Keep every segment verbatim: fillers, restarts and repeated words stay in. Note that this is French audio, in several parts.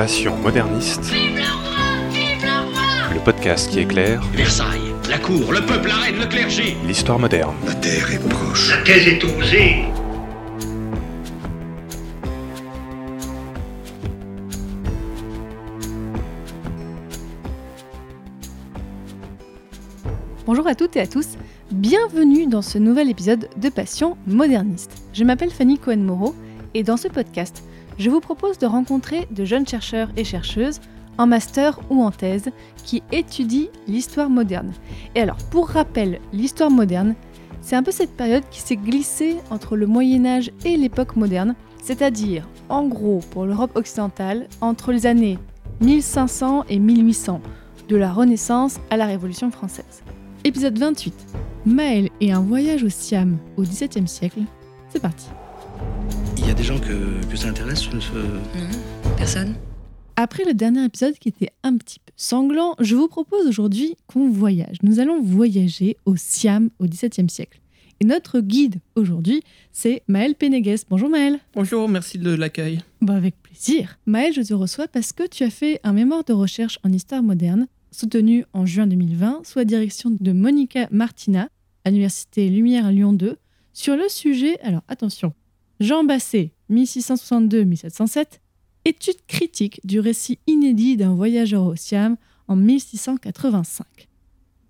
Passion Moderniste. Vive le roi, vive le roi. Le podcast qui éclaire Versailles, la cour, le peuple, la reine, le clergé. L'histoire moderne. La terre est proche. La thèse est osée. Bonjour à toutes et à tous, bienvenue dans ce nouvel épisode de Passion Moderniste. Je m'appelle Fanny Cohen-Moreau et dans ce podcast, je vous propose de rencontrer de jeunes chercheurs et chercheuses, en master ou en thèse, qui étudient l'histoire moderne. Et alors, pour rappel, l'histoire moderne, c'est un peu cette période qui s'est glissée entre le Moyen-Âge et l'époque moderne, c'est-à-dire, en gros, pour l'Europe occidentale, entre les années mille cinq cents et mille huit cents, de la Renaissance à la Révolution française. Épisode vingt-huit, Maël et un voyage au Siam au dix-septième siècle, c'est parti. Il y a des gens que, que ça intéresse ce... mmh, personne. Après le dernier épisode qui était un petit peu sanglant, je vous propose aujourd'hui qu'on voyage. Nous allons voyager au Siam au dix-septième siècle. Et notre guide aujourd'hui, c'est Maël Pénéguès. Bonjour Maël. Bonjour, merci de l'accueil. Bah avec plaisir. Maël, je te reçois parce que tu as fait un mémoire de recherche en histoire moderne soutenu en juin deux mille vingt sous la direction de Monica Martina à l'université Lumière Lyon deux sur le sujet, alors attention, Jean Basset, mille six cent soixante-deux à mille sept cent sept, étude critique du récit inédit d'un voyageur au Siam en mille six cent quatre-vingt-cinq.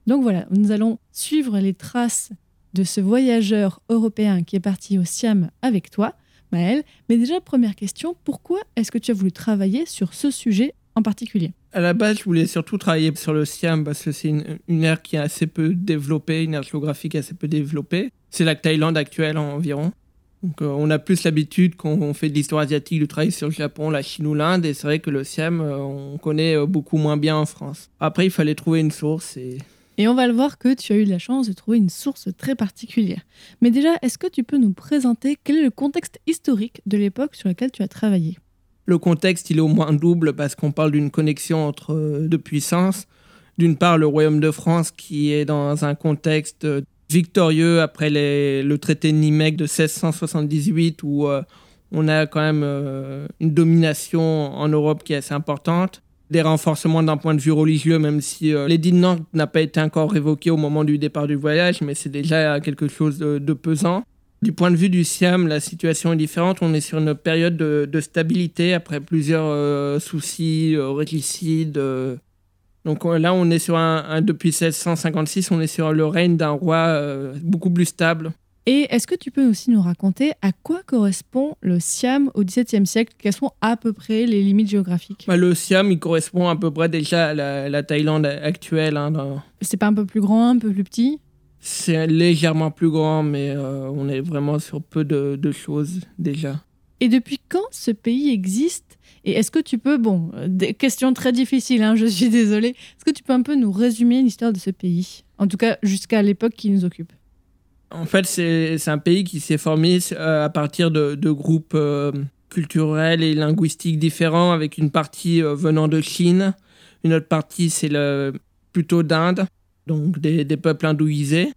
Donc voilà, nous allons suivre les traces de ce voyageur européen qui est parti au Siam avec toi, Maël. Mais déjà, première question, pourquoi est-ce que tu as voulu travailler sur ce sujet en particulier ? À la base, je voulais surtout travailler sur le Siam parce que c'est une, une aire qui est assez peu développée, une aire géographique assez peu développée. C'est la Thaïlande actuelle environ. Donc, euh, on a plus l'habitude, quand on fait de l'histoire asiatique, de travailler sur le Japon, la Chine ou l'Inde. Et c'est vrai que le Siam, euh, on connaît beaucoup moins bien en France. Après, il fallait trouver une source. Et... et on va le voir que tu as eu la chance de trouver une source très particulière. Mais déjà, est-ce que tu peux nous présenter quel est le contexte historique de l'époque sur laquelle tu as travaillé ? Le contexte, il est au moins double parce qu'on parle d'une connexion entre deux puissances. D'une part, le Royaume de France qui est dans un contexte victorieux après les, le traité de Nimègue de seize cent soixante-dix-huit où euh, on a quand même euh, une domination en Europe qui est assez importante. Des renforcements d'un point de vue religieux, même si euh, l'édit de Nantes n'a pas été encore révoqué au moment du départ du voyage, mais c'est déjà quelque chose de, de pesant. Du point de vue du Siam, la situation est différente. On est sur une période de, de stabilité après plusieurs euh, soucis, euh, régicides. Euh. Donc on, là, on est sur un, un. Depuis mille six cent cinquante-six, on est sur le règne d'un roi euh, beaucoup plus stable. Et est-ce que tu peux aussi nous raconter à quoi correspond le Siam au dix-septième siècle ? Quelles sont à peu près les limites géographiques ? Bah, le Siam, il correspond à peu près déjà à la, la Thaïlande actuelle. Hein, dans... C'est pas un peu plus grand, un peu plus petit ? C'est légèrement plus grand, mais euh, on est vraiment sur peu de, de choses déjà. Et depuis quand ce pays existe ? Et est-ce que tu peux, bon, des questions très difficiles, hein, je suis désolée, est-ce que tu peux un peu nous résumer l'histoire de ce pays ? En tout cas, jusqu'à l'époque qui nous occupe. En fait, c'est, c'est un pays qui s'est formé à partir de, de groupes euh, culturels et linguistiques différents, avec une partie euh, venant de Chine, une autre partie, c'est le, plutôt d'Inde. Donc des, des peuples hindouisés.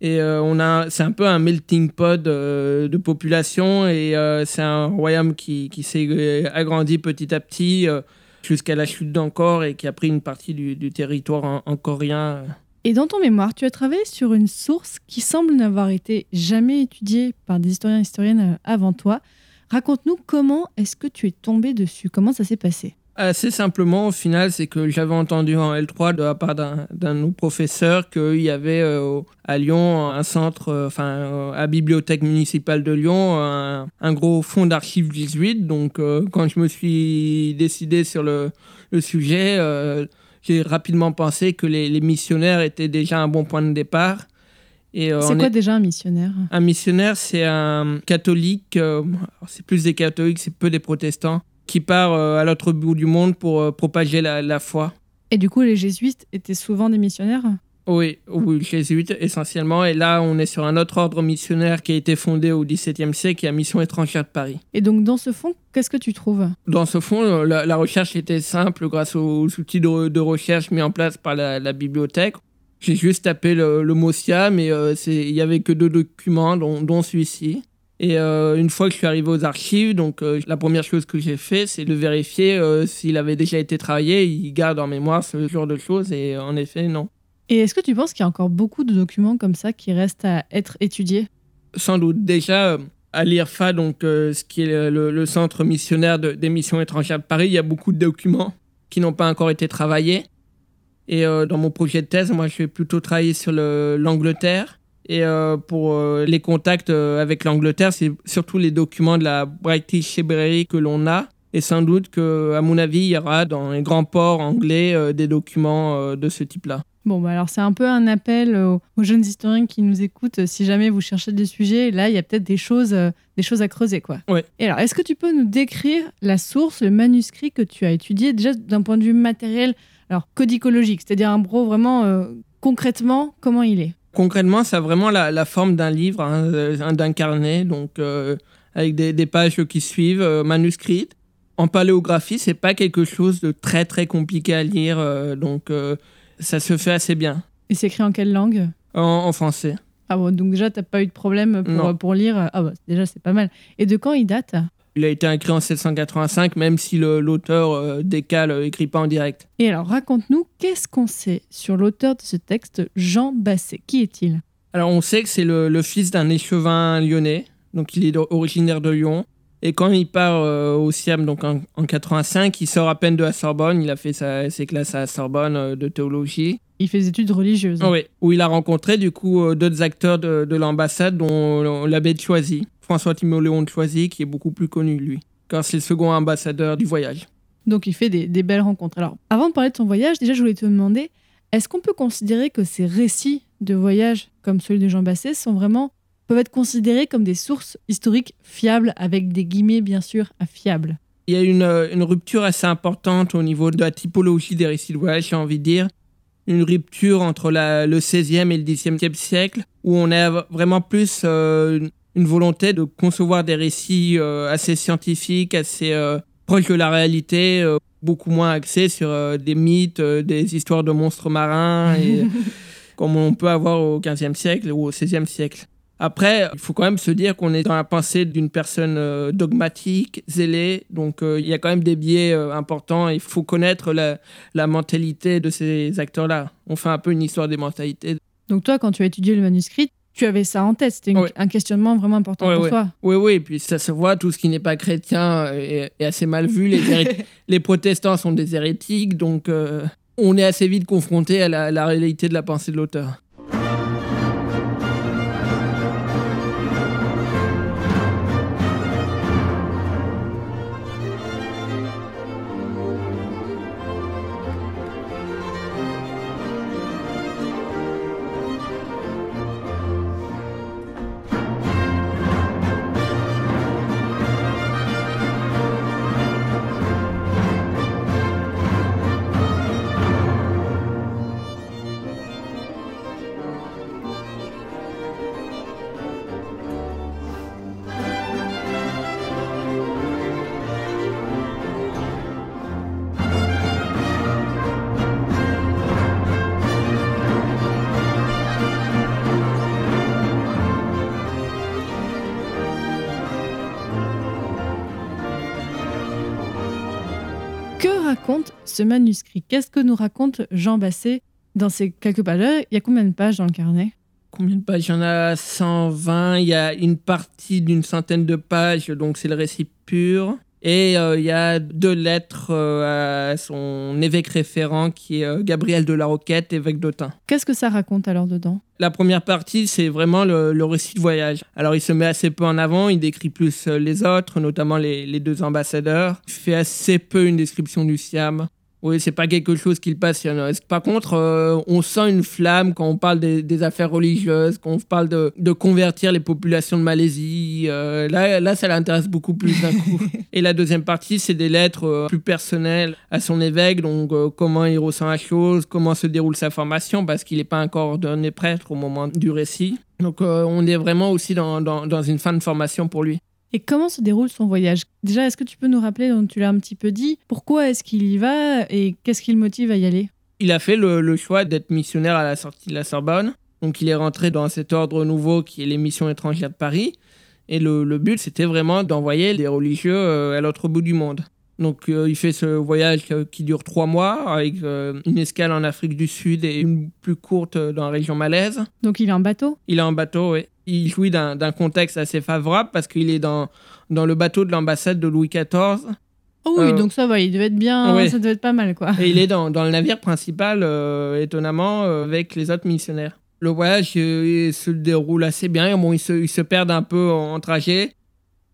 Et euh, on a, c'est un peu un melting pot euh, de population et euh, c'est un royaume qui, qui s'est agrandi petit à petit euh, jusqu'à la chute d'Angkor et qui a pris une partie du, du territoire angkorien. Et dans ton mémoire, tu as travaillé sur une source qui semble n'avoir été jamais étudiée par des historiens et historiennes avant toi. Raconte-nous comment est-ce que tu es tombé dessus, comment ça s'est passé ? Assez simplement, au final, c'est que j'avais entendu en L trois de la part d'un, d'un de nos professeurs qu'il y avait euh, à Lyon un centre, euh, enfin euh, à Bibliothèque Municipale de Lyon, un, un gros fonds d'archives jésuites. Donc, euh, quand je me suis décidé sur le, le sujet, euh, j'ai rapidement pensé que les, les missionnaires étaient déjà un bon point de départ. Et, euh, c'est quoi est... déjà un missionnaire ? Un missionnaire, c'est un catholique. Euh, c'est plus des catholiques, c'est peu des protestants. Qui part à l'autre bout du monde pour propager la, la foi. Et du coup, les jésuites étaient souvent des missionnaires ? Oui, oui, jésuites essentiellement. Et là, on est sur un autre ordre missionnaire qui a été fondé au dix-septième siècle, qui est la Missions étrangères de Paris. Et donc, dans ce fond, qu'est-ce que tu trouves ? Dans ce fond, la, la recherche était simple grâce aux outils de, de recherche mis en place par la, la bibliothèque. J'ai juste tapé le, le mot Siam, mais euh, il n'y avait que deux documents, dont, dont celui-ci. Et euh, une fois que je suis arrivé aux archives, donc euh, la première chose que j'ai fait, c'est de vérifier euh, s'il avait déjà été travaillé. Il garde en mémoire ce genre de choses et euh, en effet, non. Et est-ce que tu penses qu'il y a encore beaucoup de documents comme ça qui restent à être étudiés ? Sans doute. Déjà, à l'I R F A, donc, euh, ce qui est le, le centre missionnaire de, des missions étrangères de Paris, il y a beaucoup de documents qui n'ont pas encore été travaillés. Et euh, dans mon projet de thèse, moi, je vais plutôt travailler sur le, l'Angleterre. Et euh, pour euh, les contacts euh, avec l'Angleterre, c'est surtout les documents de la British Library que l'on a. Et sans doute qu'à mon avis, il y aura dans les grands ports anglais euh, des documents euh, de ce type-là. Bon, bah alors c'est un peu un appel aux, aux jeunes historiens qui nous écoutent. Si jamais vous cherchez des sujets, là, il y a peut-être des choses, euh, des choses à creuser, quoi. Ouais. Et alors, est-ce que tu peux nous décrire la source, le manuscrit que tu as étudié, déjà d'un point de vue matériel, alors codicologique, c'est-à-dire un gros vraiment euh, concrètement, comment il est ? Concrètement, ça a vraiment la, la forme d'un livre, hein, d'un carnet, donc euh, avec des, des pages qui suivent, euh, manuscrites. En paléographie, c'est pas quelque chose de très très compliqué à lire, euh, donc euh, ça se fait assez bien. Et c'est écrit en quelle langue ? en, en français. Ah bon, donc déjà, t'as pas eu de problème pour, euh, pour lire ? Ah bah, déjà, c'est pas mal. Et de quand il date ? Il a été écrit en sept cent quatre-vingt-cinq, même si le, l'auteur euh, décale, euh, écrit pas en direct. Et alors, raconte-nous, qu'est-ce qu'on sait sur l'auteur de ce texte, Jean Basset ? Qui est-il ? Alors, on sait que c'est le, le fils d'un échevin lyonnais, donc il est originaire de Lyon. Et quand il part euh, au Siam, donc en, en quatre-vingt-cinq, il sort à peine de la Sorbonne. Il a fait sa, ses classes à la Sorbonne euh, de théologie. Il fait des études religieuses. Hein. Oh, oui, où il a rencontré du coup euh, d'autres acteurs de, de l'ambassade, dont euh, l'abbé de Choisy. François Timoléon de Choisy, qui est beaucoup plus connu, lui, car c'est le second ambassadeur du voyage. Donc, il fait des, des belles rencontres. Alors, avant de parler de son voyage, déjà, je voulais te demander, est-ce qu'on peut considérer que ces récits de voyage, comme celui de Jean Basset, sont vraiment, peuvent être considérés comme des sources historiques fiables, avec des guillemets, bien sûr, à fiables ? Il y a une, une rupture assez importante au niveau de la typologie des récits de voyage, j'ai envie de dire. Une rupture entre la, le seizième et le dix-septième siècle, où on a vraiment plus... Euh, une volonté de concevoir des récits euh, assez scientifiques, assez euh, proches de la réalité, euh, beaucoup moins axés sur euh, des mythes, euh, des histoires de monstres marins, et, comme on peut avoir au quinzième siècle ou au seizième siècle. Après, il faut quand même se dire qu'on est dans la pensée d'une personne euh, dogmatique, zélée, donc euh, il y a quand même des biais euh, importants, il faut connaître la, la mentalité de ces acteurs-là. On fait un peu une histoire des mentalités. Donc toi, quand tu as étudié le manuscrit, tu avais ça en tête, c'était une, oui. un questionnement vraiment important oui, pour oui. toi. Oui, oui, et puis ça se voit, tout ce qui n'est pas chrétien est, est assez mal vu. Les, hérit- les protestants sont des hérétiques, donc euh, on est assez vite confronté à la, la réalité de la pensée de l'auteur. Raconte ce manuscrit ? Qu'est-ce que nous raconte Jean Basset dans ces quelques pages ? Il y a combien de pages dans le carnet ? Combien de pages ? Il y en a cent vingt. Il y a une partie d'une centaine de pages, donc c'est le récit pur. Et euh, il y a deux lettres euh, à son évêque référent qui est euh, Gabriel de la Roquette, évêque d'Autun. Qu'est-ce que ça raconte alors dedans ? La première partie, c'est vraiment le, le récit de voyage. Alors il se met assez peu en avant, il décrit plus les autres, notamment les, les deux ambassadeurs. Il fait assez peu une description du Siam. Oui, c'est pas quelque chose qu'il passionne. Par contre, euh, on sent une flamme quand on parle des, des affaires religieuses, quand on parle de, de convertir les populations de Malaisie. Euh, là, là, ça l'intéresse beaucoup plus d'un coup. Et la deuxième partie, c'est des lettres euh, plus personnelles à son évêque, donc euh, comment il ressent la chose, comment se déroule sa formation, parce qu'il n'est pas encore ordonné prêtre au moment du récit. Donc euh, on est vraiment aussi dans, dans, dans une fin de formation pour lui. Et comment se déroule son voyage ? Déjà, est-ce que tu peux nous rappeler, donc tu l'as un petit peu dit, pourquoi est-ce qu'il y va et qu'est-ce qui le motive à y aller ? Il a fait le, le choix d'être missionnaire à la sortie de la Sorbonne. Donc il est rentré dans cet ordre nouveau qui est les missions étrangères de Paris. Et le, le but, c'était vraiment d'envoyer des religieux à l'autre bout du monde. Donc euh, il fait ce voyage qui dure trois mois avec euh, une escale en Afrique du Sud et une plus courte dans la région malaise. Donc il est en bateau ? Il est en bateau, oui. Il jouit d'un, d'un contexte assez favorable parce qu'il est dans, dans le bateau de l'ambassade de Louis quatorze. Oh oui, euh, donc ça va, il devait être bien, ouais. Ça devait être pas mal, quoi. Et il est dans, dans le navire principal, euh, étonnamment, euh, avec les autres missionnaires. Le voyage euh, il se déroule assez bien. Bon, ils se, ils se perdent un peu en, en trajet.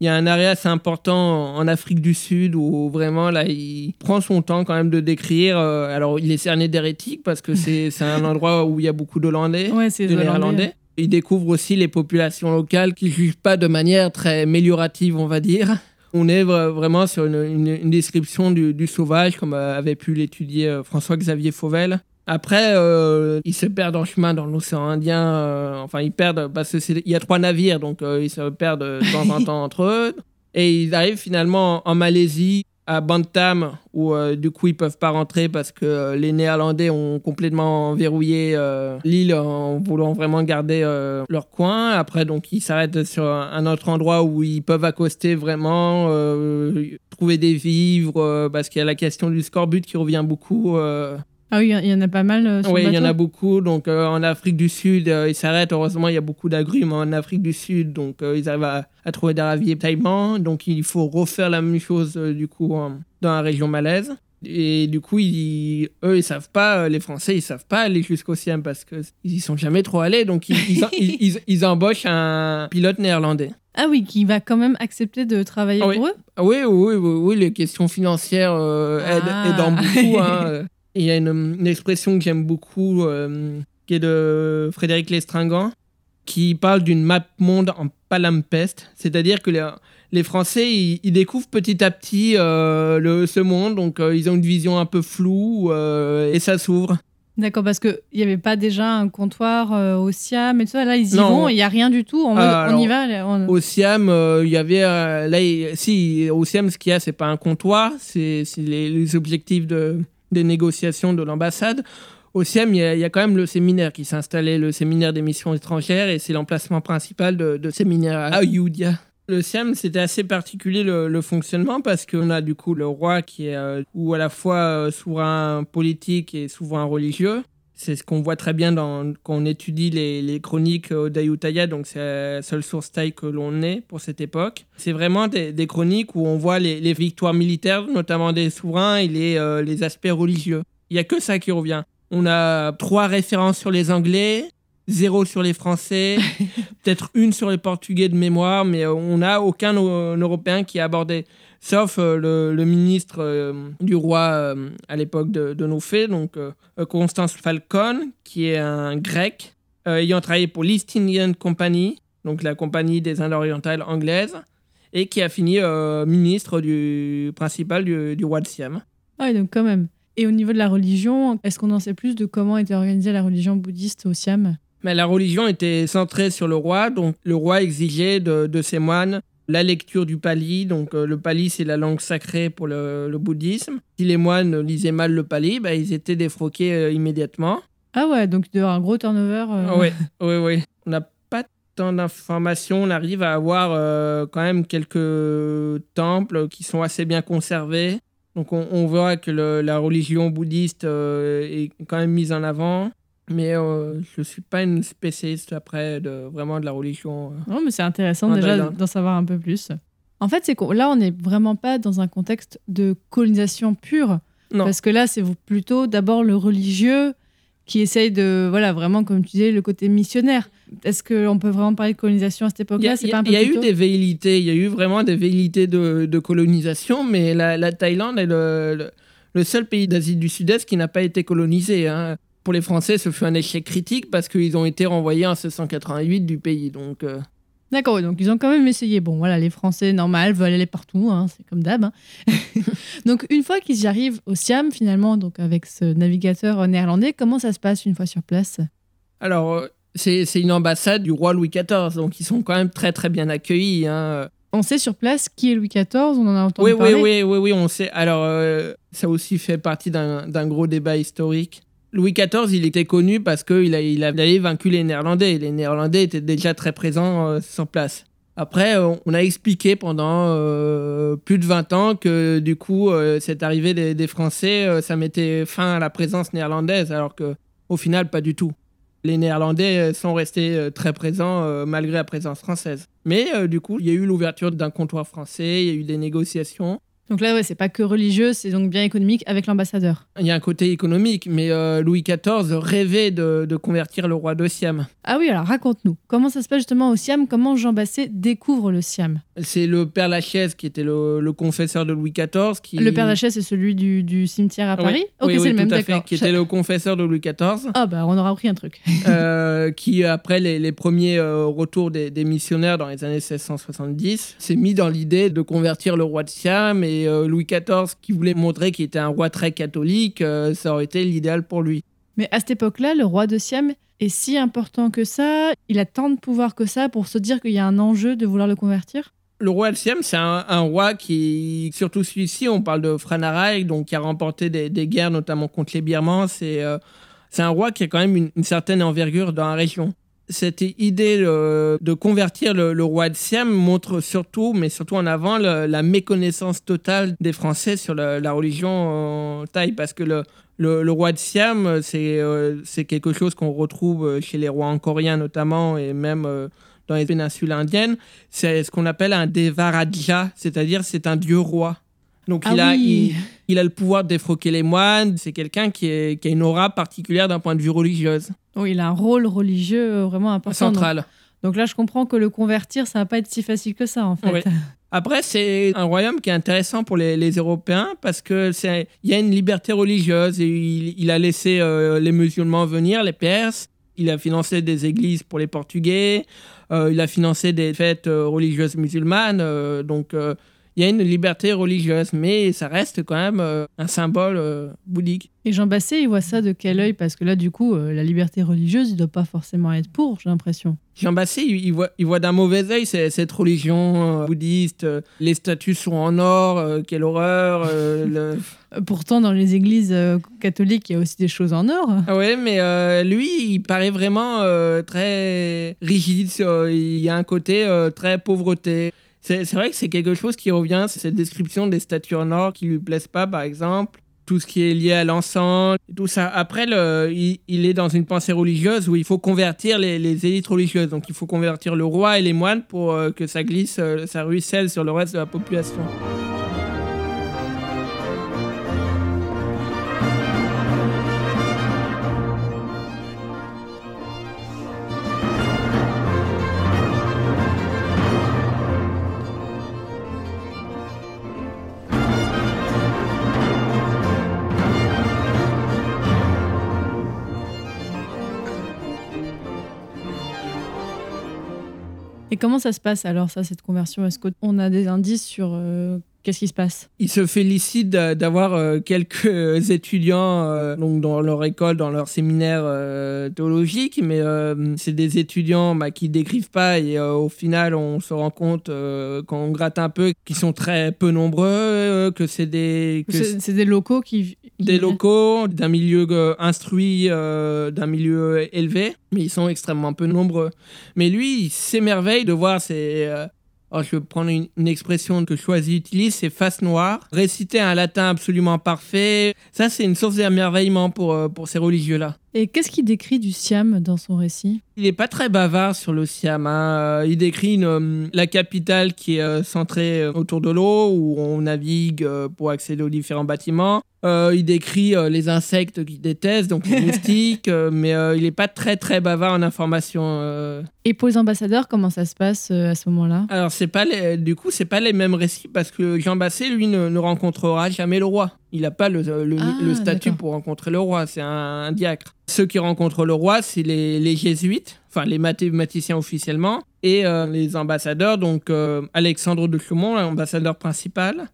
Il y a un arrêt assez important en Afrique du Sud où vraiment, là, il prend son temps quand même de décrire. Alors, il est cerné d'hérétiques parce que c'est, c'est un endroit où il y a beaucoup d'Hollandais, ouais, c'est de Néerlandais. Il découvre aussi les populations locales qui ne jugent pas de manière très améliorative, on va dire. On est vraiment sur une, une, une description du, du sauvage, comme avait pu l'étudier François-Xavier Vovelle. Après, euh, ils se perdent en chemin dans l'océan Indien. Euh, enfin, ils perdent parce qu'il y a trois navires, donc euh, ils se perdent de temps en temps entre eux. Et ils arrivent finalement en Malaisie, à Bantam, où euh, du coup, ils ne peuvent pas rentrer parce que euh, les Néerlandais ont complètement verrouillé euh, l'île en voulant vraiment garder euh, leur coin. Après, donc, ils s'arrêtent sur un autre endroit où ils peuvent accoster vraiment, euh, trouver des vivres, euh, parce qu'il y a la question du scorbut qui revient beaucoup... Euh, Ah oui, il y en a pas mal euh, sur oui, le bateau. Oui, il y en a beaucoup. Donc, euh, en Afrique du Sud, euh, ils s'arrêtent. Heureusement, il y a beaucoup d'agrumes en Afrique du Sud. Donc, euh, ils arrivent à, à trouver des raviers taïmans. Donc, il faut refaire la même chose, euh, du coup, euh, dans la région malaise. Et du coup, ils, eux, ils savent pas, euh, les Français, ils savent pas aller jusqu'au Siam parce qu'ils y sont jamais trop allés. Donc, ils, ils, en, ils, ils, ils embauchent un pilote néerlandais. Ah oui, qui va quand même accepter de travailler ah, oui. pour eux ah, oui, oui, oui, oui, oui, les questions financières euh, aident, ah. aident beaucoup, hein. Il y a une, une expression que j'aime beaucoup, euh, qui est de Frédéric Lestringant, qui parle d'une map monde en palimpseste. C'est-à-dire que les, les Français, ils, ils découvrent petit à petit euh, le, ce monde, donc euh, ils ont une vision un peu floue euh, et ça s'ouvre. D'accord, parce qu'il n'y avait pas déjà un comptoir euh, au Siam et tout ça. Là, ils y non. vont, il n'y a rien du tout. On, ah, on alors, y va. On... Au Siam, il euh, y avait. Euh, là, y, si, au Siam, ce qu'il y a, ce n'est pas un comptoir, c'est, c'est les, les objectifs de. des négociations de l'ambassade. Au Siam, il y, y a quand même le séminaire qui s'est installé, le séminaire des missions étrangères, et c'est l'emplacement principal de, de séminaire à Ayutthaya. Le Siam, c'était assez particulier le, le fonctionnement, parce qu'on a du coup le roi qui est euh, ou à la fois euh, souverain politique et souverain religieux. C'est ce qu'on voit très bien dans, quand on étudie les, les chroniques d'Ayutthaya, donc c'est la seule source thaï que l'on ait pour cette époque. C'est vraiment des, des chroniques où on voit les, les victoires militaires, notamment des souverains, et les, euh, les aspects religieux. Il n'y a que ça qui revient. On a trois références sur les Anglais, zéro sur les Français, peut-être une sur les Portugais de mémoire, mais on n'a aucun euh, Européen qui a abordé, sauf euh, le, le ministre euh, du roi euh, à l'époque de, de nos faits, donc euh, Constance Falcon, qui est un Grec, euh, ayant travaillé pour l'East Indian Company, donc la compagnie des Indes orientales anglaises, et qui a fini euh, ministre du, principal du, du roi de Siam. Ah oui, donc quand même. Et au niveau de la religion, est-ce qu'on en sait plus de comment était organisée la religion bouddhiste au Siam ? Mais la religion était centrée sur le roi, donc le roi exigeait de, de ses moines la lecture du pali. Donc euh, le pali, c'est la langue sacrée pour le, le bouddhisme. Si les moines lisaient mal le pali, bah, ils étaient défroqués euh, immédiatement. Ah ouais, donc il doit y avoir un gros turnover. Euh... Oui, oui, oui. On n'a pas tant d'informations. On arrive à avoir euh, quand même quelques temples qui sont assez bien conservés. Donc on, on voit que le, la religion bouddhiste euh, est quand même mise en avant. Mais euh, je ne suis pas une spécialiste après de, vraiment de la religion. Euh, non, mais c'est intéressant déjà d'en savoir un peu plus. En fait, c'est qu'on, là, on n'est vraiment pas dans un contexte de colonisation pure. Non. Parce que là, c'est plutôt d'abord le religieux qui essaye de, voilà, vraiment, comme tu disais, le côté missionnaire. Est-ce qu'on peut vraiment parler de colonisation à cette époque-là ? Il y a, y a eu des velléités, il y a eu vraiment des velléités de, de colonisation, mais la, la Thaïlande est le, le, le seul pays d'Asie du Sud-Est qui n'a pas été colonisé, hein. Pour les Français, ce fut un échec critique parce qu'ils ont été renvoyés en mille sept cent quatre-vingt-huit du pays. Donc, euh... D'accord, donc ils ont quand même essayé. Bon, voilà, les Français, normal, veulent aller partout, hein, c'est comme d'hab. Hein. Donc, une fois qu'ils y arrivent au Siam, finalement, donc avec ce navigateur néerlandais, comment ça se passe une fois sur place ? Alors, c'est, c'est une ambassade du roi Louis quatorze, donc ils sont quand même très, très bien accueillis. Hein. On sait sur place qui est Louis quatorze, on en a entendu oui, parler. Oui, oui, oui, oui, on sait. Alors, euh, ça aussi fait partie d'un, d'un gros débat historique. Louis quatorze, il était connu parce qu'il il avait vaincu les Néerlandais. Les Néerlandais étaient déjà très présents euh, sur place. Après, on a expliqué pendant euh, plus de vingt ans que du coup, euh, cette arrivée des, des Français, euh, ça mettait fin à la présence néerlandaise, alors qu'au final, pas du tout. Les Néerlandais sont restés euh, très présents euh, malgré la présence française. Mais euh, du coup, il y a eu l'ouverture d'un comptoir français, il y a eu des négociations. Donc là, ouais, c'est pas que religieux, c'est donc bien économique avec l'ambassadeur. Il y a un côté économique, mais euh, Louis quatorze rêvait de, de convertir le roi de Siam. Ah oui, alors raconte-nous. Comment ça se passe justement au Siam? Comment Jean Basset découvre le Siam? C'est le Père Lachaise qui était le, le confesseur de Louis quatorze. Qui... Le Père Lachaise, c'est celui du, du cimetière à Paris? Oui, ok, oui, c'est oui, le même, d'accord. Fait, qui était le confesseur de Louis quatorze. Ah bah, on aura appris un truc. euh, qui, après les, les premiers euh, retours des, des missionnaires dans les années seize cent soixante-dix, s'est mis dans l'idée de convertir le roi de Siam. Et euh, Louis quatorze, qui voulait montrer qu'il était un roi très catholique, euh, ça aurait été l'idéal pour lui. Mais à cette époque-là, le roi de Siam est si important que ça, il a tant de pouvoir que ça pour se dire qu'il y a un enjeu de vouloir le convertir? Le roi de Siam, c'est un, un roi qui, surtout celui-ci, on parle de Phra Narai, donc qui a remporté des, des guerres, notamment contre les Birmans. C'est, euh, c'est un roi qui a quand même une, une certaine envergure dans la région. Cette idée euh, de convertir le, le roi de Siam montre surtout, mais surtout en avant, le, la méconnaissance totale des Français sur la, la religion euh, thaï. Parce que le, le, le roi de Siam, c'est, euh, c'est quelque chose qu'on retrouve chez les rois ancoréens notamment, et même euh, dans les péninsules indiennes. C'est ce qu'on appelle un devaraja, c'est-à-dire c'est un dieu-roi. Donc ah il, a, oui. il, il a le pouvoir de défroquer les moines, c'est quelqu'un qui, est, qui a une aura particulière d'un point de vue religieux. Oui, il a un rôle religieux vraiment important. Central. Donc, donc là, je comprends que le convertir, ça ne va pas être si facile que ça en fait. Oui. Après, c'est un royaume qui est intéressant pour les, les Européens parce qu'il y a une liberté religieuse. Et il, il a laissé euh, les musulmans venir, les Perses. Il a financé des églises pour les Portugais. Euh, il a financé des fêtes euh, religieuses musulmanes. Euh, donc... Euh, Il y a une liberté religieuse, mais ça reste quand même euh, un symbole euh, bouddhique. Et Jean Basset, il voit ça de quel œil? Parce que là, du coup, euh, la liberté religieuse, il ne doit pas forcément être pour, j'ai l'impression. Jean Basset, il, il, voit, il voit d'un mauvais œil cette religion euh, bouddhiste. Euh, les statues sont en or, euh, quelle horreur. Euh, le... Pourtant, dans les églises euh, catholiques, il y a aussi des choses en or. Ah oui, mais euh, lui, il paraît vraiment euh, très rigide. Euh, il y a un côté euh, très pauvreté. C'est, c'est vrai que c'est quelque chose qui revient, cette description des statues en or qui ne lui plaisent pas, par exemple. Tout ce qui est lié à l'encens, tout ça. Après, le, il, il est dans une pensée religieuse où il faut convertir les, les élites religieuses. Donc, il faut convertir le roi et les moines pour euh, que ça glisse, euh, ça ruisselle sur le reste de la population. Et comment ça se passe alors, ça, cette conversion? Est-ce qu'on a des indices sur euh, qu'est-ce qui se passe? Il se félicite d'avoir euh, quelques étudiants euh, donc dans leur école, dans leur séminaire euh, théologique, mais euh, c'est des étudiants bah, qui ne décrivent pas et euh, au final, on se rend compte, euh, quand on gratte un peu, qu'ils sont très peu nombreux, euh, que c'est des... Que c'est, c'est des locaux qui... Des locaux, d'un milieu euh, instruit, euh, d'un milieu euh, élevé, mais ils sont extrêmement peu nombreux. Mais lui, il s'émerveille de voir ces... Euh, alors je vais prendre une, une expression que Choisy utilise, c'est « face noire », réciter un latin absolument parfait. Ça, c'est une source d'émerveillement pour, euh, pour ces religieux-là. Et qu'est-ce qu'il décrit du Siam dans son récit? Il n'est pas très bavard sur le Siam. Hein. Il décrit une, la capitale qui est centrée autour de l'eau, où on navigue pour accéder aux différents bâtiments. Euh, il décrit les insectes qu'il déteste, donc les moustiques, mais euh, il n'est pas très, très bavard en information. Euh. Et pour les ambassadeurs, comment ça se passe à ce moment-là? Alors, c'est pas les, du coup, ce n'est pas les mêmes récits, parce que Jean Basset, lui, ne, ne rencontrera jamais le roi. Il n'a pas le, le, ah, le statut d'accord. pour rencontrer le roi, c'est un, un diacre. Ceux qui rencontrent le roi, c'est les, les jésuites, enfin les mathématiciens officiellement, et euh, les ambassadeurs, donc euh, Alexandre de Chaumont, l'ambassadeur principal,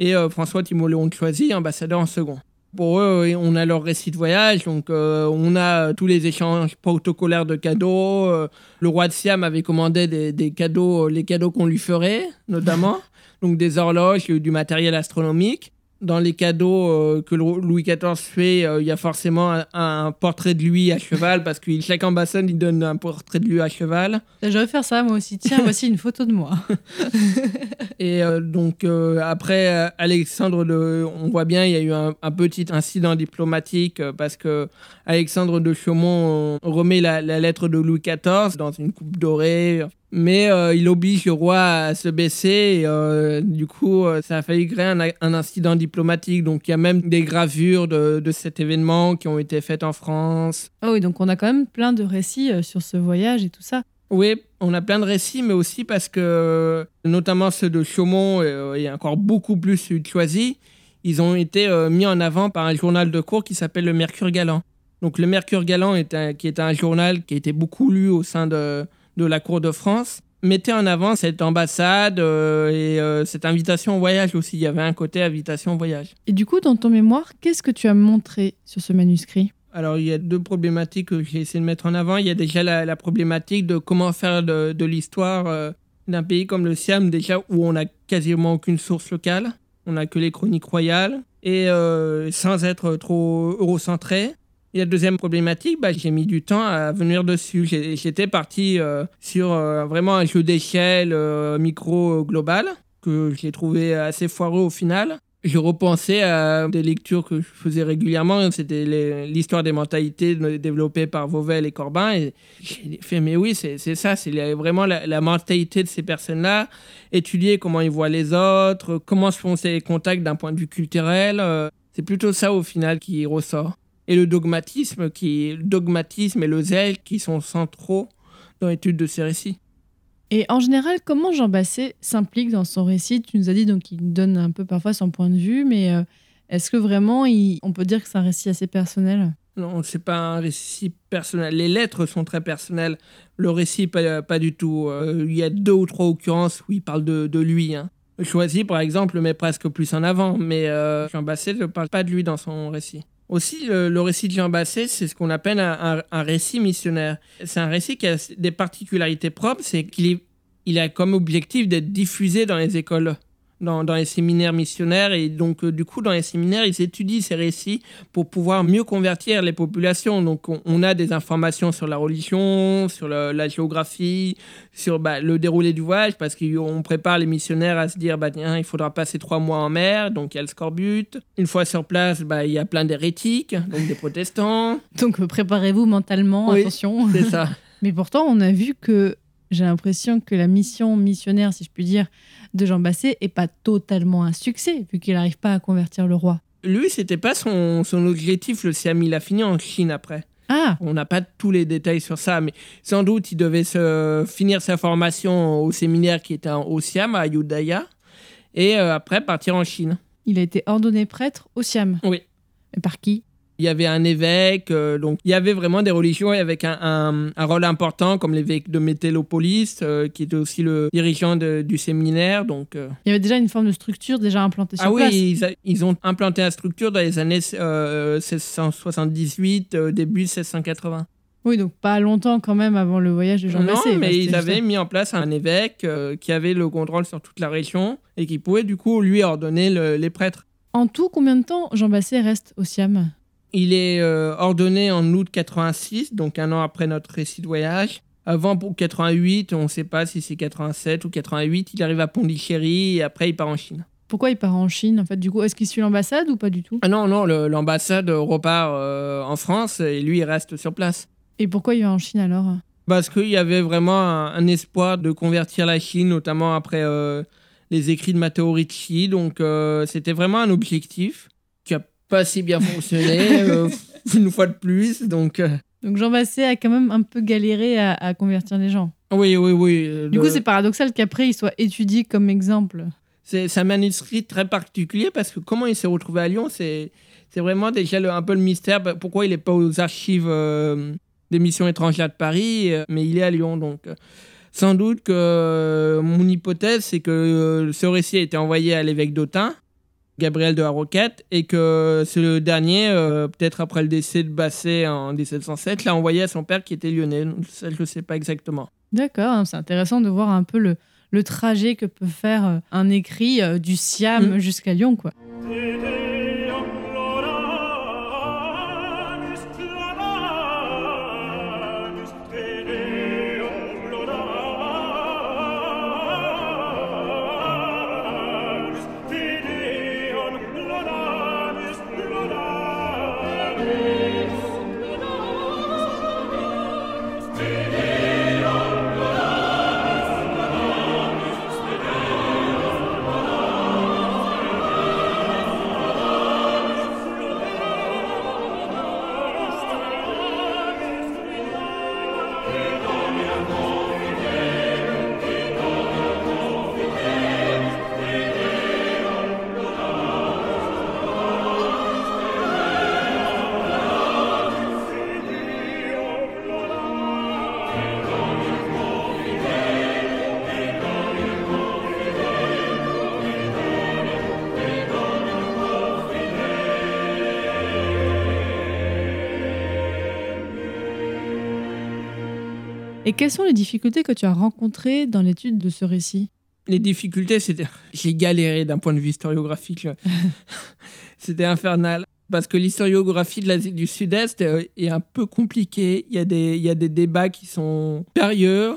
et euh, François Timoléon de Choisy, ambassadeur en second. Pour eux, on a leur récit de voyage, donc euh, on a tous les échanges protocolaires de cadeaux. Euh, le roi de Siam avait commandé des, des cadeaux, les cadeaux qu'on lui ferait, notamment, donc des horloges, du matériel astronomique. dans les cadeaux euh, que Louis quatorze fait, il euh, y a forcément un, un portrait de lui à cheval, parce que chaque ambassade, il donne un portrait de lui à cheval. Je vais faire ça, moi aussi. Tiens, voici une photo de moi. Et euh, donc, euh, après, Alexandre, de, on voit bien, il y a eu un, un petit incident diplomatique, euh, parce que Alexandre de Chaumont euh, remet la, la lettre de Louis quatorze dans une coupe dorée. Mais euh, il oblige le roi à se baisser. Et, euh, du coup, euh, ça a failli créer un, un incident diplomatique. Donc, il y a même des gravures de, de cet événement qui ont été faites en France. Ah oui, donc on a quand même plein de récits sur ce voyage et tout ça. Oui, on a plein de récits, mais aussi parce que, notamment ceux de Chaumont et, et encore beaucoup plus ceux de Choisy, ils ont été euh, mis en avant par un journal de cour qui s'appelle le Mercure Galant. Donc, le Mercure Galant, est un, qui était un journal qui était beaucoup lu au sein de... de la cour de France, mettait en avant cette ambassade euh, et euh, cette invitation au voyage aussi. Il y avait un côté invitation au voyage. Et du coup, dans ton mémoire, qu'est-ce que tu as montré sur ce manuscrit ? Alors, il y a deux problématiques que j'ai essayé de mettre en avant. Il y a déjà la, la problématique de comment faire de, de l'histoire euh, d'un pays comme le Siam, déjà où on n'a quasiment aucune source locale. On n'a que les chroniques royales, et euh, sans être trop eurocentré. Et la deuxième problématique, bah, j'ai mis du temps à venir dessus. J'ai, j'étais parti euh, sur euh, vraiment un jeu d'échelle euh, micro-global que j'ai trouvé assez foireux au final. Je repensais à des lectures que je faisais régulièrement. C'était les, l'histoire des mentalités développée par Vovelle et Corbin. Et j'ai fait, mais oui, c'est, c'est ça. C'est vraiment la, la mentalité de ces personnes-là. Étudier comment ils voient les autres, comment se font ces contacts d'un point de vue culturel. Euh, c'est plutôt ça au final qui ressort. Et le dogmatisme, qui, le dogmatisme et le zèle qui sont centraux dans l'étude de ces récits. Et en général, comment Jean Basset s'implique dans son récit ? Tu nous as dit qu'il donne un peu parfois son point de vue, mais euh, est-ce que vraiment il, on peut dire que c'est un récit assez personnel ? Non, ce n'est pas un récit personnel. Les lettres sont très personnelles, le récit pas, pas du tout. Euh, il y a deux ou trois occurrences où il parle de, de lui. Hein. Choisy, par exemple, le met presque plus en avant, mais euh, Jean Basset ne parle pas de lui dans son récit. Aussi, le, le récit de Jean Basset, c'est ce qu'on appelle un, un, un récit missionnaire. C'est un récit qui a des particularités propres, c'est qu'il est, il a comme objectif d'être diffusé dans les écoles, dans, dans les séminaires missionnaires. Et donc, euh, du coup, dans les séminaires, ils étudient ces récits pour pouvoir mieux convertir les populations. Donc, on, on a des informations sur la religion, sur le, la géographie, sur bah, le déroulé du voyage, parce qu'on prépare les missionnaires à se dire bah, tiens, il faudra passer trois mois en mer, donc il y a le scorbut. Une fois sur place, bah, il y a plein d'hérétiques, donc des protestants. Donc, préparez-vous mentalement, oui, attention. C'est ça. Mais pourtant, on a vu que j'ai l'impression que la mission missionnaire, si je puis dire, de Jean Basset n'est pas totalement un succès, vu qu'il n'arrive pas à convertir le roi. Lui, ce n'était pas son, son objectif. Le Siam, il a fini en Chine après. Ah. On n'a pas tous les détails sur ça, mais sans doute, il devait se, finir sa formation au séminaire qui était au Siam, à Ayutthaya, et euh, après partir en Chine. Il a été ordonné prêtre au Siam. Oui. Et par qui ? Il y avait un évêque, euh, donc il y avait vraiment des religions avec un, un, un rôle important, comme l'évêque de Métellopolis, euh, qui était aussi le dirigeant de, du séminaire. Donc, euh... il y avait déjà une forme de structure déjà implantée sur ah place. Ah oui, ils, a, ils ont implanté la structure dans les années euh, mille sept cent soixante-dix-huit, euh, début mille sept cent quatre-vingts. Oui, donc pas longtemps quand même avant le voyage de Jean Basset. Non, mais ils avaient mis en place un évêque euh, qui avait le contrôle sur toute la région et qui pouvait du coup lui ordonner le, les prêtres. En tout, combien de temps Jean Basset reste au Siam ? Il est euh, ordonné en août quatre-vingt-six, donc un an après notre récit de voyage. Avant, pour quatre-vingt-huit, on ne sait pas si c'est quatre-vingt-sept ou quatre-vingt-huit, il arrive à Pondichéry et après il part en Chine. Pourquoi il part en Chine en fait, du coup ? Est-ce qu'il suit l'ambassade ou pas du tout ? Ah non, non, le, l'ambassade repart euh, en France et lui il reste sur place. Et pourquoi il va en Chine alors ? Parce qu'il y avait vraiment un, un espoir de convertir la Chine, notamment après euh, les écrits de Matteo Ricci, donc euh, c'était vraiment un objectif. Pas si bien fonctionné, euh, une fois de plus. Donc, euh... donc Jean Basset a quand même un peu galéré à, à convertir les gens. Oui, oui, oui. Euh, du le... coup, c'est paradoxal qu'après, il soit étudié comme exemple. C'est, c'est un manuscrit très particulier parce que comment il s'est retrouvé à Lyon, c'est, c'est vraiment déjà le, un peu le mystère. Pourquoi il n'est pas aux archives euh, des Missions étrangères de Paris, euh, mais il est à Lyon, donc... Euh... Sans doute que euh, mon hypothèse, c'est que euh, ce récit a été envoyé à l'évêque d'Autun, Gabriel de la Roquette, et que c'est le dernier, euh, peut-être après le décès de Basset en mille sept cent sept, l'a envoyé à son père qui était lyonnais. Ça, je ne sais pas exactement. D'accord, c'est intéressant de voir un peu le, le trajet que peut faire un écrit euh, du Siam mmh. jusqu'à Lyon, quoi. Et quelles sont les difficultés que tu as rencontrées dans l'étude de ce récit ? Les difficultés, c'était... J'ai galéré d'un point de vue historiographique. C'était infernal. Parce que l'historiographie de l'Asie du Sud-Est est un peu compliquée. Il y a des, il y a des débats qui sont périlleux.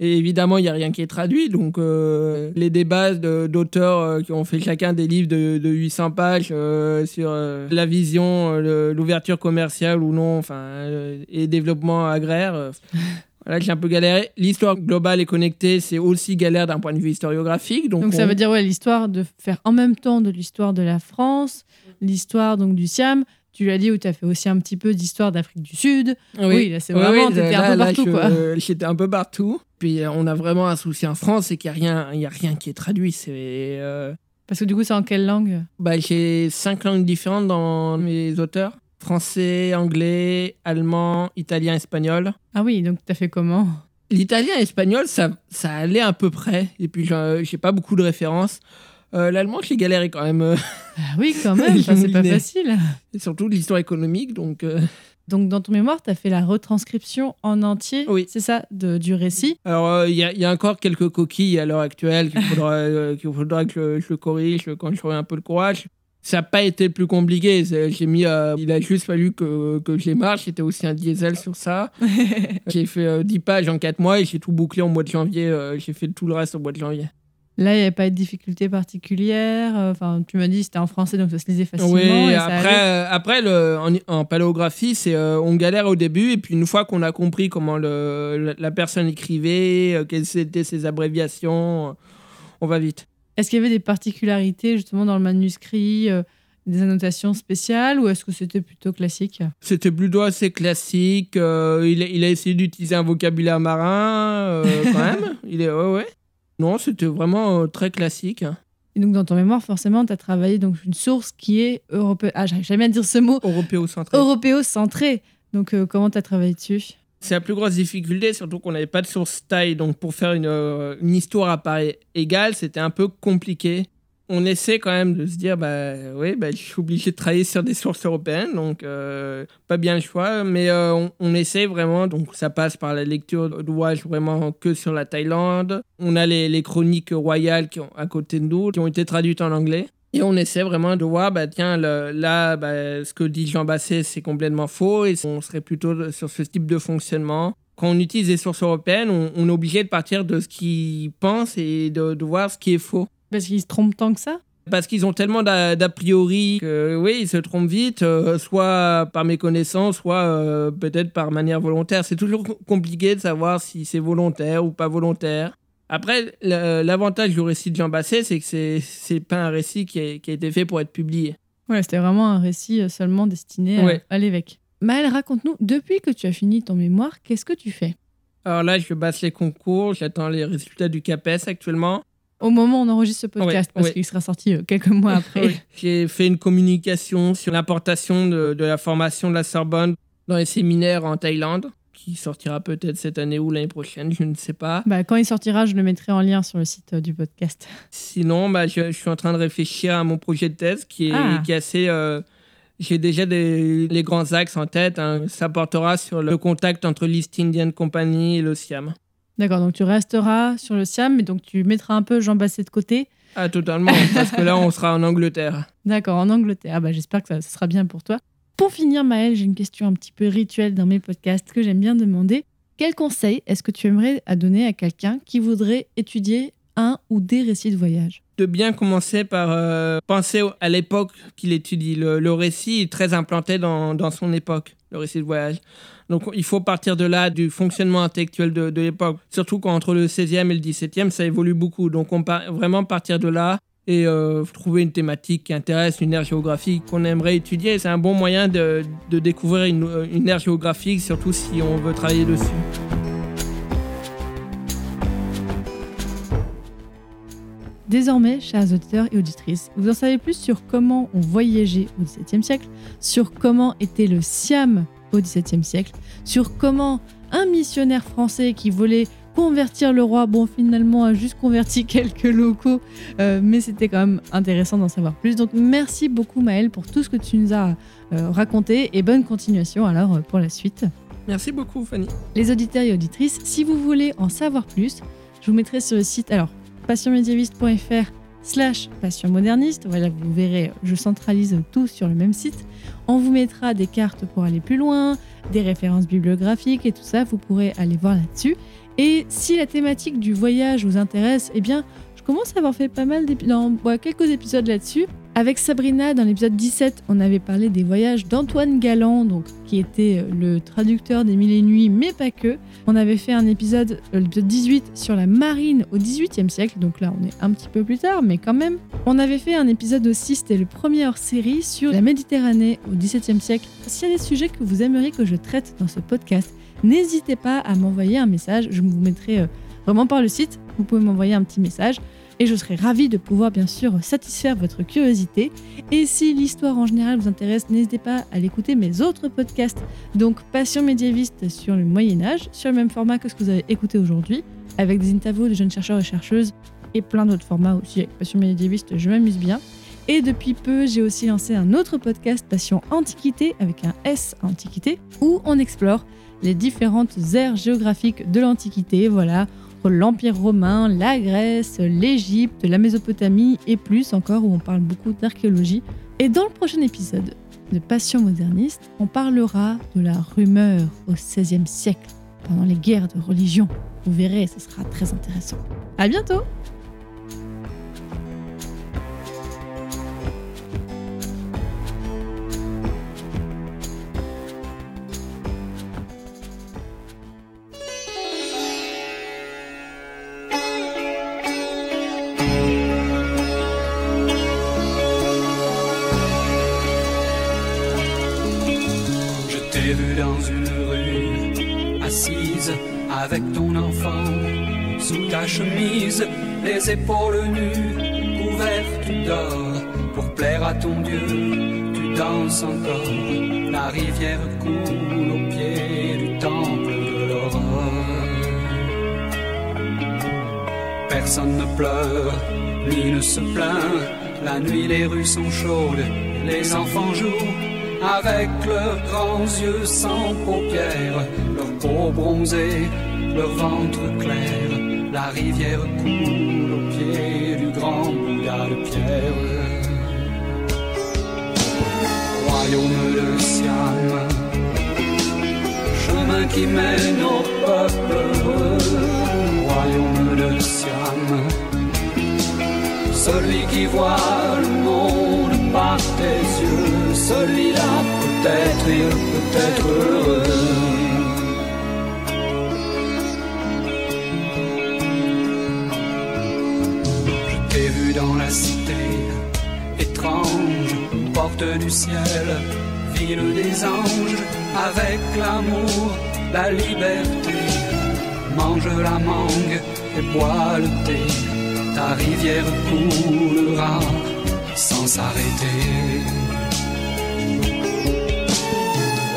Et évidemment, il n'y a rien qui est traduit. Donc, euh, les débats de, d'auteurs euh, qui ont fait chacun des livres de, de huit cents pages euh, sur euh, la vision, euh, l'ouverture commerciale ou non, enfin, euh, et développement agraire... Euh, Voilà, j'ai un peu galéré. L'histoire globale et connectée, c'est aussi galère d'un point de vue historiographique. Donc, donc ça on... veut dire ouais, l'histoire de faire en même temps de l'histoire de la France, l'histoire donc, du Siam. Tu l'as dit où tu as fait aussi un petit peu d'histoire d'Afrique du Sud. Oui, oui là, c'est vraiment, oui, oui, t'étais là, un peu là, partout. Là, je, quoi. Euh, j'étais un peu partout. Puis on a vraiment un souci en France, c'est qu'il n'y a, a rien qui est traduit. C'est, euh... Parce que du coup, c'est en quelle langue ? Bah, j'ai cinq langues différentes dans mes auteurs. Français, anglais, allemand, italien, espagnol. Ah oui, donc t'as fait comment ? L'italien et l'espagnol, ça, ça allait à peu près. Et puis, j'ai, j'ai pas beaucoup de références. Euh, l'allemand, j'ai galéré quand même. Ah oui, quand même, enfin, c'est pas facile. Et surtout de l'histoire économique, donc... Euh... Donc, dans ton mémoire, tu as fait la retranscription en entier, oui. C'est ça, de, du récit ? Alors, il euh, y, y a encore quelques coquilles à l'heure actuelle qu'il faudra, euh, qu'il faudra que je, je corrige quand j'aurai un peu le courage. Ça n'a pas été le plus compliqué. J'ai mis, euh, il a juste fallu que, que je les marche. J'étais aussi un diesel sur ça. J'ai fait euh, dix pages en quatre mois et j'ai tout bouclé au mois de janvier. Euh, j'ai fait tout le reste au mois de janvier. Là, il n'y avait pas de difficulté particulière. Enfin, tu m'as dit que c'était en français, donc ça se lisait facilement. Oui, et après, euh, après le, en, en paléographie, c'est, euh, on galère au début. Et puis, une fois qu'on a compris comment le, la, la personne écrivait, euh, quelles étaient ses abréviations, euh, on va vite. Est-ce qu'il y avait des particularités justement dans le manuscrit, euh, des annotations spéciales ou est-ce que c'était plutôt classique ? C'était plutôt assez classique. Euh, il, a, il a essayé d'utiliser un vocabulaire marin euh, quand même. Il est, ouais, ouais. Non, c'était vraiment euh, très classique. Et donc dans ton mémoire, forcément, tu as travaillé donc, une source qui est européenne. Ah, j'arrive jamais à dire ce mot. Européocentrée. Européocentrée. Donc euh, comment tu as travaillé dessus ? C'est la plus grosse difficulté, surtout qu'on n'avait pas de source taille. Donc, pour faire une, euh, une histoire à part égale, c'était un peu compliqué. On essaie quand même de se dire, bah, oui, bah, je suis obligé de travailler sur des sources européennes, donc euh, pas bien le choix. Mais euh, on, on essaie vraiment. Donc, ça passe par la lecture d'ouvrages vraiment que sur la Thaïlande. On a les, les chroniques royales qui ont, à côté de nous, qui ont été traduites en anglais. Et on essaie vraiment de voir, bah, tiens, le, là, bah, ce que dit Jean Basset, c'est complètement faux. Et on serait plutôt sur ce type de fonctionnement. Quand on utilise les sources européennes, on, on est obligé de partir de ce qu'ils pensent et de, de voir ce qui est faux. Parce qu'ils se trompent tant que ça ? Parce qu'ils ont tellement d'a, d'a priori que, oui, ils se trompent vite, euh, soit par méconnaissance, soit euh, peut-être par manière volontaire. C'est toujours compliqué de savoir si c'est volontaire ou pas volontaire. Après, l'avantage du récit de Jean Basset, c'est que c'est, c'est pas un récit qui a, qui a été fait pour être publié. Voilà, c'était vraiment un récit seulement destiné à, ouais. à l'évêque. Maël, raconte-nous, depuis que tu as fini ton mémoire, qu'est-ce que tu fais ? Alors là, je passe les concours, j'attends les résultats du CAPES actuellement. Au moment où on enregistre ce podcast, ouais, parce ouais. qu'il sera sorti quelques mois après. Ouais. J'ai fait une communication sur l'importation de, de la formation de la Sorbonne dans les séminaires en Thaïlande. Qui sortira peut-être cette année ou l'année prochaine, je ne sais pas. Bah, quand il sortira, je le mettrai en lien sur le site euh, du podcast. Sinon, bah, je, je suis en train de réfléchir à mon projet de thèse qui est, ah. qui est assez... Euh, j'ai déjà des, les grands axes en tête. Hein. Ça portera sur le contact entre l'East Indian Company et le Siam. D'accord, donc tu resteras sur le Siam, mais donc tu mettras un peu Jean Basset de côté. Ah, totalement, parce que là, on sera en Angleterre. D'accord, en Angleterre. Ah, bah, j'espère que ça, ça sera bien pour toi. Pour finir, Maël, j'ai une question un petit peu rituelle dans mes podcasts que j'aime bien demander. Quel conseil est-ce que tu aimerais donner à quelqu'un qui voudrait étudier un ou des récits de voyage ? De bien commencer par euh, penser à l'époque qu'il étudie. Le, le récit est très implanté dans, dans son époque, le récit de voyage. Donc il faut partir de là, du fonctionnement intellectuel de, de l'époque. Surtout qu'entre le seizième et le dix-septième, ça évolue beaucoup. Donc on peut vraiment partir de là. Et euh, trouver une thématique qui intéresse, une aire géographique qu'on aimerait étudier. C'est un bon moyen de, de découvrir une, une aire géographique, surtout si on veut travailler dessus. Désormais, chers auditeurs et auditrices, vous en savez plus sur comment on voyageait au XVIIe siècle, sur comment était le Siam au XVIIe siècle, sur comment un missionnaire français qui volait convertir le roi, bon finalement a juste converti quelques locaux, euh, mais c'était quand même intéressant d'en savoir plus. Donc merci beaucoup Maël pour tout ce que tu nous as euh, raconté et bonne continuation alors euh, pour la suite. Merci beaucoup, Fanny. Les auditeurs et auditrices, si vous voulez en savoir plus, je vous mettrai sur le site alors passionmédiéviste.fr slash passionmoderniste. Voilà, vous verrez, je centralise tout sur le même site. On vous mettra des cartes pour aller plus loin, des références bibliographiques et tout ça. Vous pourrez aller voir là-dessus. Et si la thématique du voyage vous intéresse, eh bien, je commence à avoir fait pas mal d'épisodes, non, bah, quelques épisodes là-dessus. Avec Sabrina, dans l'épisode dix-sept, on avait parlé des voyages d'Antoine Galland, donc, qui était le traducteur des Mille et Nuits, mais pas que. On avait fait un épisode, l'épisode dix-huit, sur la marine au dix-huitième siècle, donc là on est un petit peu plus tard, mais quand même. On avait fait un épisode aussi, c'était le premier hors-série, sur la Méditerranée au dix-septième siècle. S'il y a des sujets que vous aimeriez que je traite dans ce podcast, n'hésitez pas à m'envoyer un message, je vous mettrai vraiment par le site, vous pouvez m'envoyer un petit message. Et je serai ravie de pouvoir bien sûr satisfaire votre curiosité. Et si l'histoire en général vous intéresse, n'hésitez pas à l'écouter mes autres podcasts. Donc Passion médiéviste sur le Moyen-Âge, sur le même format que ce que vous avez écouté aujourd'hui, avec des interviews de jeunes chercheurs et chercheuses et plein d'autres formats aussi. Avec Passion médiéviste, je m'amuse bien. Et depuis peu, j'ai aussi lancé un autre podcast, Passion Antiquité, avec un S à Antiquité, où on explore les différentes aires géographiques de l'Antiquité, voilà. L'Empire romain, la Grèce, l'Égypte, la Mésopotamie et plus encore, où on parle beaucoup d'archéologie. Et dans le prochain épisode de Passion moderniste, on parlera de la rumeur au seizième siècle, pendant les guerres de religion. Vous verrez, ce sera très intéressant. À bientôt! Avec ton enfant, sous ta chemise, les épaules nues, couvertes d'or. Pour plaire à ton Dieu, tu danses encore. La rivière coule au pied du temple de l'aurore. Personne ne pleure, ni ne se plaint. La nuit, les rues sont chaudes, les enfants jouent. Avec leurs grands yeux sans paupières, leur peau bronzée, leur ventre clair, la rivière coule au pied du grand Bouddha de pierre. Royaume de Siam, chemin qui mène au peuple heureux. Royaume de Siam, celui qui voit le monde par tes yeux, celui-là peut-être il peut être heureux. Je t'ai vu dans la cité étrange, porte du ciel, ville des anges, avec l'amour, la liberté. Mange la mangue et bois le thé, ta rivière coulera sans s'arrêter.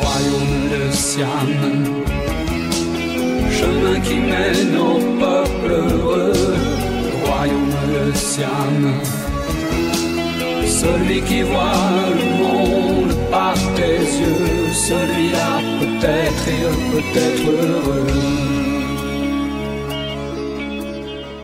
Royaume de Siam, chemin qui mène au peuple heureux. Royaume de Siam, celui qui voit le monde par tes yeux, celui-là peut-être et peut-être heureux.